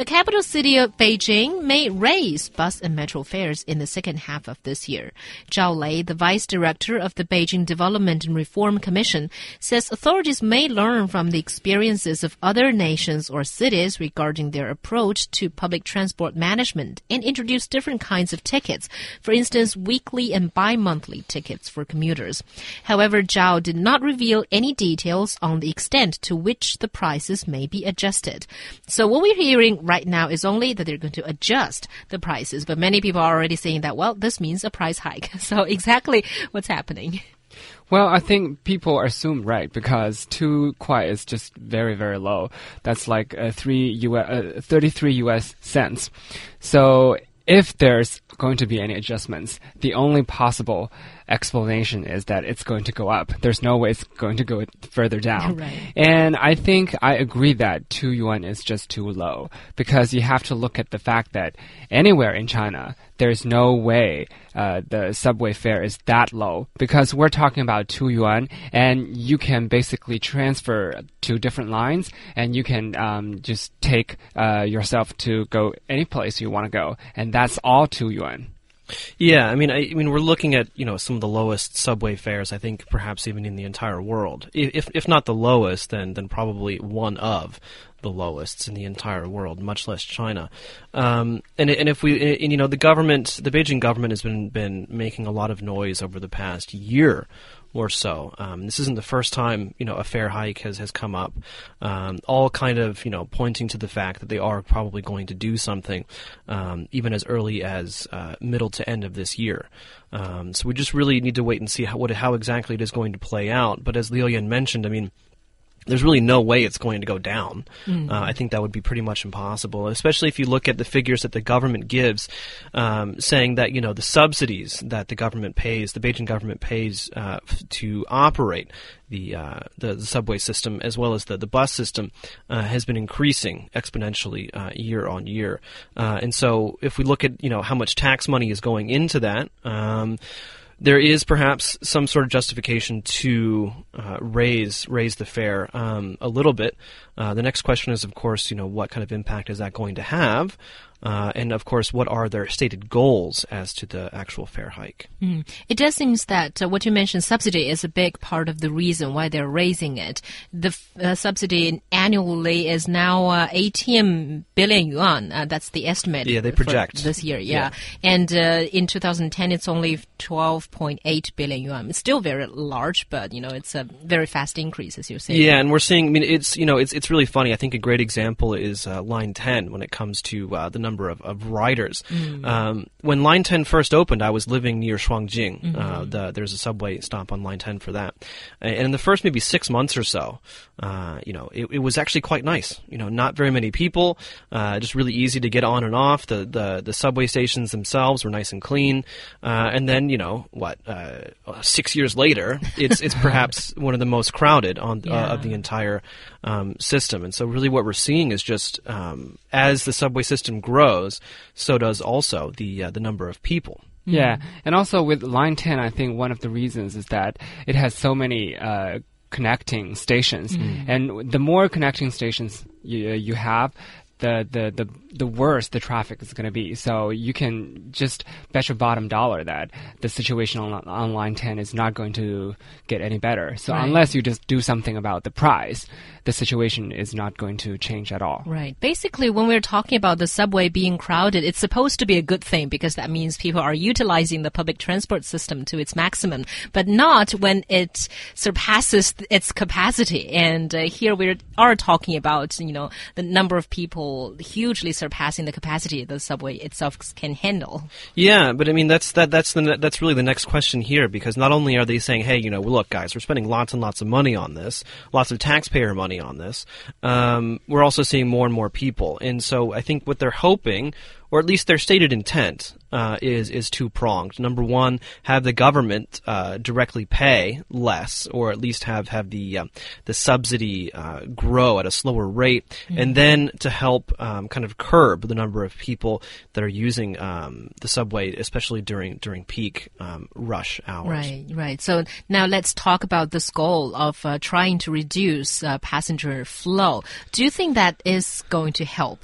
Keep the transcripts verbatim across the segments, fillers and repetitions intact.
The capital city of Beijing may raise bus and metro fares in the second half of this year. Zhao Lei, the vice director of the Beijing Development and Reform Commission, says authorities may learn from the experiences of other nations or cities regarding their approach to public transport management and introduce different kinds of tickets, for instance, weekly and bi-monthly tickets for commuters. However, Zhao did not reveal any details on the extent to which the prices may be adjusted. So what we're hearing right now is only that they're going to adjust the prices, but many people are already saying that, well, this means a price hike. So exactly what's happening? Well, I think people assume right, because two kuai is just very, very low. That's like uh, three U S, uh, thirty-three U S cents. So if there's going to be any adjustments, the only possible explanation is that it's going to go up. There's no way it's going to go further down. Right. And I think I agree that two yuan is just too low, because you have to look at the fact that anywhere in China, there's no way uh, the subway fare is that low, because we're talking about two yuan, and you can basically transfer to different lines, and you can um, just take uh, yourself to go any place you want to go, and that's all two yuan. Yeah, I mean, I, I mean, we're looking at, you know, some of the lowest subway fares, I think, perhaps even in the entire world. If if not the lowest, then then probably one of the lowest in the entire world, much less China. Um, and and if we, and, you know, the government, the Beijing government has been been making a lot of noise over the past year or so. Um, this isn't the first time, you know, a fare hike has, has come up, um, all kind of, you know, pointing to the fact that they are probably going to do something, um, even as early as uh, middle to end of this year. Um, so we just really need to wait and see how, what, how exactly it is going to play out. But as Liu Yan mentioned, I mean, there's really no way it's going to go down. Mm. Uh, I think that would be pretty much impossible, especially if you look at the figures that the government gives, um, saying that, you know, the subsidies that the government pays, the Beijing government pays uh, to operate the, uh, the the subway system as well as the, the bus system uh, has been increasing exponentially uh, year on year. Uh, and so if we look at, you know, how much tax money is going into that, um, there is perhaps some sort of justification to uh, raise raise the fare um, a little bit. Uh, the next question is, of course, you know, what kind of impact is that going to have? Uh, and, of course, what are their stated goals as to the actual fare hike? Mm. It does seem that uh, what you mentioned, subsidy, is a big part of the reason why they're raising it. The uh, subsidy annually is now uh, eighteen billion yuan. Uh, that's the estimate. Yeah, they project. This year, yeah. yeah. And uh, in two thousand ten, it's only twelve point eight billion yuan. It's still very large, but, you know, it's a very fast increase, as you say. Yeah, and we're seeing, I mean, it's, you know, it's, it's really funny. I think a great example is uh, Line ten when it comes to uh, the number Number of, of riders. Mm. Um, when Line ten first opened, I was living near Shuangjing. Mm-hmm. Uh, the, there's a subway stop on Line ten for that. And in the first maybe six months or so, uh, you know, it, it was actually quite nice. You know, not very many people, uh, just really easy to get on and off. The the, the subway stations themselves were nice and clean. Uh, and then, you know, what, uh, six years later, it's it's perhaps one of the most crowded on yeah. uh, of the entire um, system. And so really what we're seeing is just um, as the subway system grows, grows, so does also the uh, the number of people. Yeah, and also with Line ten, I think one of the reasons is that it has so many uh, connecting stations, mm. and the more connecting stations you, you have, the, the, the, the worse the traffic is going to be. So you can just bet your bottom dollar that the situation on, on Line ten is not going to get any better. So right. unless you just do something about the price, the situation is not going to change at all. Right. Basically, when we're talking about the subway being crowded, it's supposed to be a good thing because that means people are utilizing the public transport system to its maximum, but not when it surpasses its capacity. And uh, here we are talking about, you know, the number of people hugely surpassing the capacity the subway itself can handle. Yeah, but I mean that's that that's the that's really the next question here, because not only are they saying, hey, you know, look, guys, we're spending lots and lots of money on this, lots of taxpayer money on this. Um, we're also seeing more and more people, and so I think what they're hoping, or at least their stated intent, uh, is is two-pronged. Number one, have the government uh, directly pay less, or at least have have the uh, the subsidy uh, grow at a slower rate, mm-hmm. and then to help um, kind of curb the number of people that are using um, the subway, especially during during peak um, rush hours. Right, right. So now let's talk about this goal of uh, trying to reduce uh, passenger flow. Do you think that is going to help?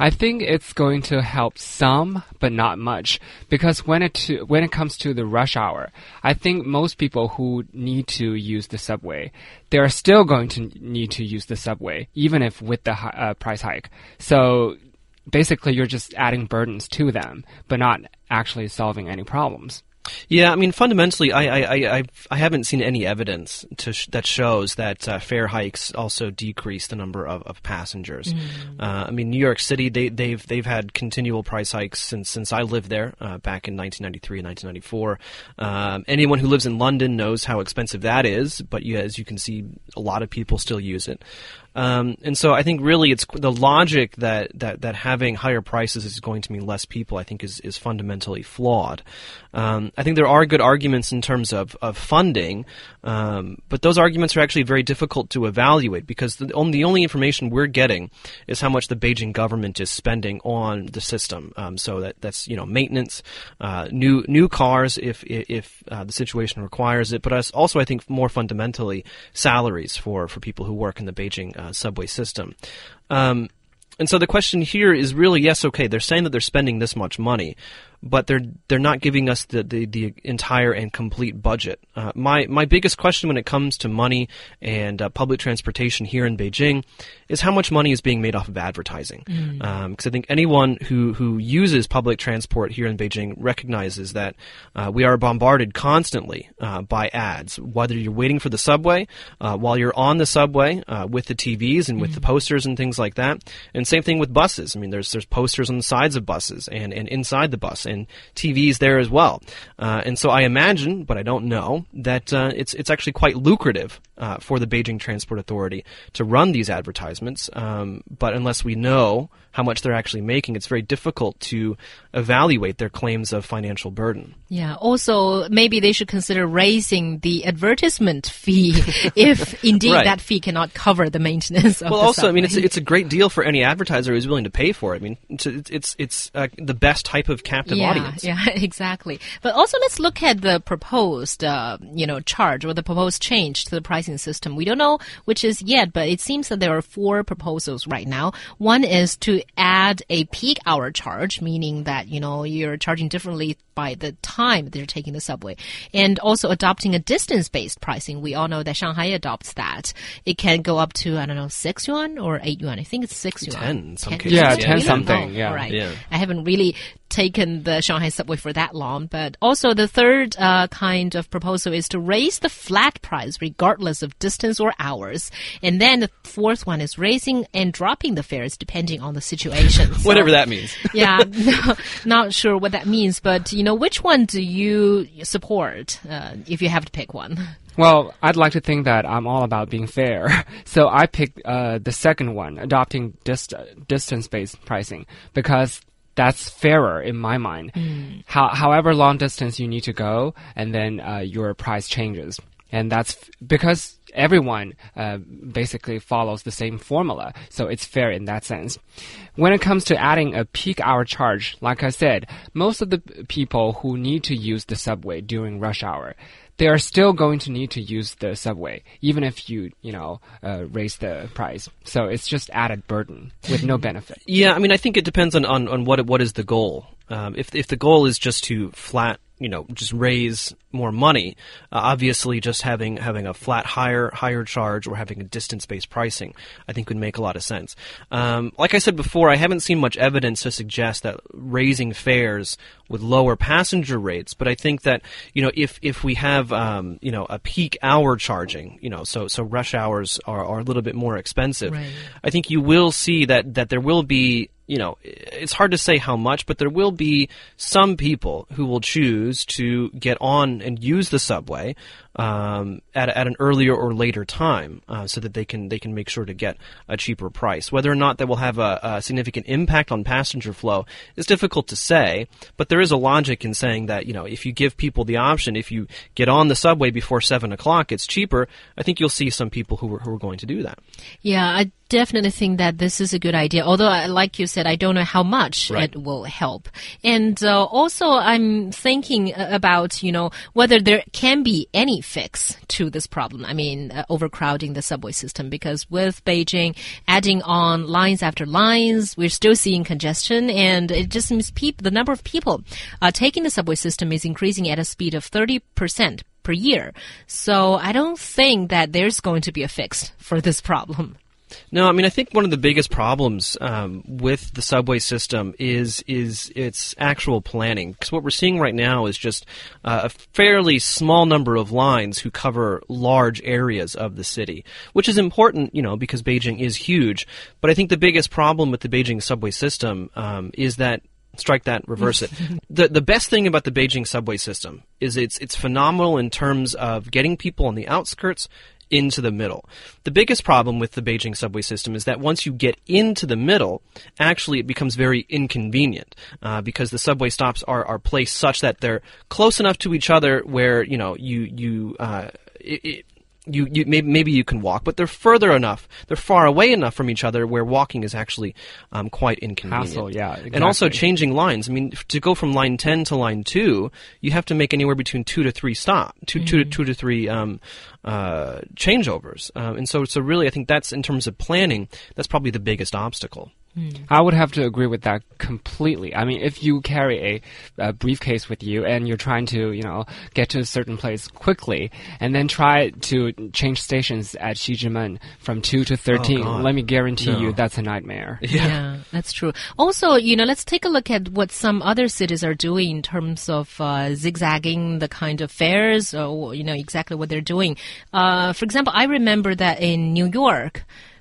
I think it's going to help some, but not much, because when it to, when it comes to the rush hour, I think most people who need to use the subway, they are still going to need to use the subway, even if with the uh, price hike. So basically, you're just adding burdens to them, but not actually solving any problems. Yeah, I mean, fundamentally, I I I, I haven't seen any evidence to sh- that shows that uh, fare hikes also decrease the number of, of passengers. Mm. Uh, I mean, New York City, they they've they've had continual price hikes since since I lived there uh, back in nineteen ninety-three and nineteen ninety-four. Um, anyone who lives in London knows how expensive that is, but yeah, as you can see, a lot of people still use it. Um, and so I think really it's the logic that, that, that having higher prices is going to mean less people, I think is, is fundamentally flawed. Um, I think there are good arguments in terms of, of funding, um, but those arguments are actually very difficult to evaluate because the only, the only information we're getting is how much the Beijing government is spending on the system. Um, so that, that's, you know, maintenance, uh, new, new cars if, if, uh, the situation requires it, but also I think more fundamentally salaries for, for people who work in the Beijing Uh, subway system. Um, and so the question here is really, yes, okay, they're saying that they're spending this much money, but they're they're not giving us the, the, the entire and complete budget. Uh, my, my biggest question when it comes to money and uh, public transportation here in Beijing is how much money is being made off of advertising. Mm. Um, 'cause I think anyone who, who uses public transport here in Beijing recognizes that uh, we are bombarded constantly uh, by ads, whether you're waiting for the subway, uh, while you're on the subway, uh, with the T Vs and with mm. the posters and things like that. And same thing with buses. I mean, there's there's posters on the sides of buses and, and inside the bus. And T Vs there as well. Uh, and so I imagine, but I don't know, that uh, it's it's actually quite lucrative uh, for the Beijing Transport Authority to run these advertisements. Um, but unless we know how much they're actually making, it's very difficult to evaluate their claims of financial burden. Yeah, also maybe they should consider raising the advertisement fee if indeed right. that fee cannot cover the maintenance of well, the also, subway. I mean, it's, it's a great deal for any advertiser who's willing to pay for it. I mean, it's, it's, it's uh, the best type of captive yeah, audience. Yeah, exactly. But also let's look at the proposed uh, you know, charge or the proposed change to the pricing system. We don't know which is yet, but it seems that there are four proposals right now. One is to add a peak hour charge, meaning that, you know, you're charging differently by the time that you're taking the subway. And also adopting a distance-based pricing. We all know that Shanghai adopts that. It can go up to, I don't know, six yuan or eight yuan. I think it's six yuan. ten in some cases. Yeah, ten something. Yeah. All right. Yeah. I haven't really taken the Shanghai subway for that long. But also the third uh, kind of proposal is to raise the flat price regardless of distance or hours. And then the fourth one is raising and dropping the fares depending on the situation. So, whatever that means. Yeah, no, not sure what that means. But, you know, which one do you support uh, if you have to pick one? Well, I'd like to think that I'm all about being fair. So I picked uh, the second one, adopting dist- distance-based pricing, because that's fairer in my mind. Mm. How, however long distance you need to go, and then uh, your price changes. And that's f- because everyone uh, basically follows the same formula. So it's fair in that sense. When it comes to adding a peak hour charge, like I said, most of the people who need to use the subway during rush hour, they are still going to need to use the subway, even if you, you know, uh, raise the price. So it's just added burden with no benefit. Yeah, I mean, I think it depends on, on, on what what is the goal. Um, if if the goal is just to flat, you know, just raise more money, uh, obviously just having having a flat higher higher charge or having a distance-based pricing, I think would make a lot of sense. Um, like I said before, I haven't seen much evidence to suggest that raising fares would lower passenger rates, but I think that, you know, if if we have um, you know, a peak hour charging, you know, so so rush hours are, are a little bit more expensive, right. I think you will see that that there will be, you know, it's hard to say how much, but there will be some people who will choose to get on and use the subway um, at at an earlier or later time, uh, so that they can they can make sure to get a cheaper price. Whether or not that will have a, a significant impact on passenger flow is difficult to say, but there is a logic in saying that, you know, if you give people the option, if you get on the subway before seven o'clock, it's cheaper. I think you'll see some people who are, who are going to do that. Yeah, I definitely think that this is a good idea, although, like you said, I don't know how much right. it will help. And uh, also, I'm thinking about, you know, whether there can be any fix to this problem. I mean, uh, overcrowding the subway system, because with Beijing adding on lines after lines, we're still seeing congestion, and it just seems peop- the number of people uh, taking the subway system is increasing at a speed of thirty percent per year. So I don't think that there's going to be a fix for this problem. No, I mean, I think one of the biggest problems um, with the subway system is is its actual planning. Because what we're seeing right now is just uh, a fairly small number of lines who cover large areas of the city, which is important, you know, because Beijing is huge. But I think the biggest problem with the Beijing subway system um, is that Strike that, reverse it. The the best thing about the Beijing subway system is it's it's phenomenal in terms of getting people on the outskirts into the middle. The biggest problem with the Beijing subway system is that once you get into the middle, actually it becomes very inconvenient uh, because the subway stops are, are placed such that they're close enough to each other where, you know, you... you uh, it, it, You, you maybe, maybe you can walk, but they're further enough, they're far away enough from each other where walking is actually um, quite inconvenient. Hassle, yeah, exactly. And also changing lines. I mean, to go from line ten to line two, you have to make anywhere between two to three stop, two, mm-hmm. two to two to three um, uh, changeovers. Um, and so, so really, I think that's in terms of planning, that's probably the biggest obstacle. I would have to agree with that completely. I mean, if you carry a, a briefcase with you and you're trying to, you know, get to a certain place quickly and then try to change stations at Xizhimen from two to thirteen, oh, let me guarantee no. you that's a nightmare. Yeah. yeah, that's true. Also, you know, let's take a look at what some other cities are doing in terms of uh, zigzagging the kind of fares or, you know, exactly what they're doing. Uh, for example, I remember that in New York,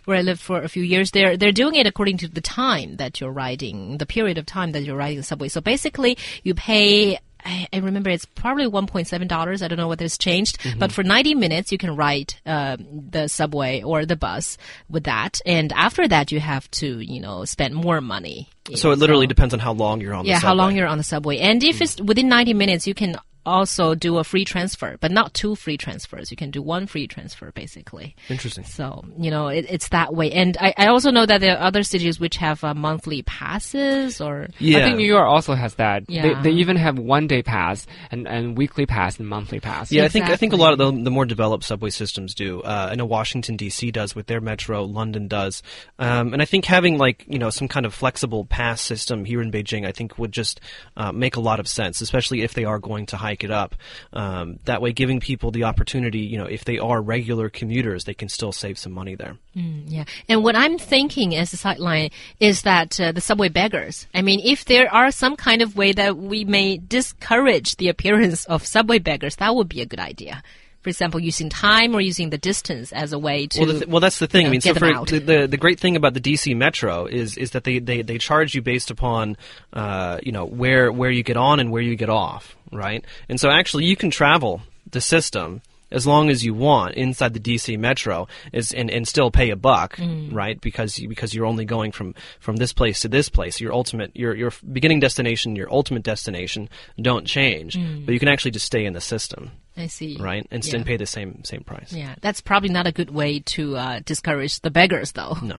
where I lived for a few years, they're, they're doing it according to the time that you're riding, the period of time that you're riding the subway. So basically, you pay, I, I remember it's probably one dollar and seven cents. I don't know whether it's changed. Mm-hmm. But for ninety minutes, you can ride uh, the subway or the bus with that. And after that, you have to, you know, spend more money. So it literally so, depends on how long you're on yeah, the subway. Yeah, how long you're on the subway. And if mm-hmm. it's within ninety minutes, you can also do a free transfer, but not two free transfers. You can do one free transfer, basically. Interesting. So, you know, it, it's that way. And I, I also know that there are other cities which have uh, monthly passes or... Yeah. I think New York also has that. Yeah. They, they even have one-day pass and, and weekly pass and monthly pass. Yeah, exactly. I think I think a lot of the, the more developed subway systems do. Uh, I know Washington, D C does with their metro, London does. Um, and I think having, like, you know, some kind of flexible pass system here in Beijing, I think would just uh, make a lot of sense, especially if they are going to hike it up. Um, that way, giving people the opportunity, you know, if they are regular commuters, they can still save some money there. Mm, yeah. And what I'm thinking as a sideline is that uh, the subway beggars. I mean, if there are some kind of way that we may discourage the appearance of subway beggars, that would be a good idea. For example, using time or using the distance as a way to well, the th- well that's the thing. You know, I mean, so for the, the the great thing about the D C Metro is is that they, they, they charge you based upon uh, you know where where you get on and where you get off, right? And so actually, you can travel the system as long as you want inside the D C Metro is and, and still pay a buck, mm. right? Because you, because you're only going from, from this place to this place. Your ultimate your your beginning destination, your ultimate destination don't change, mm. but you can actually just stay in the system. I see. Right, and yeah. still pay the same same price. Yeah, that's probably not a good way to uh, discourage the beggars, though. No.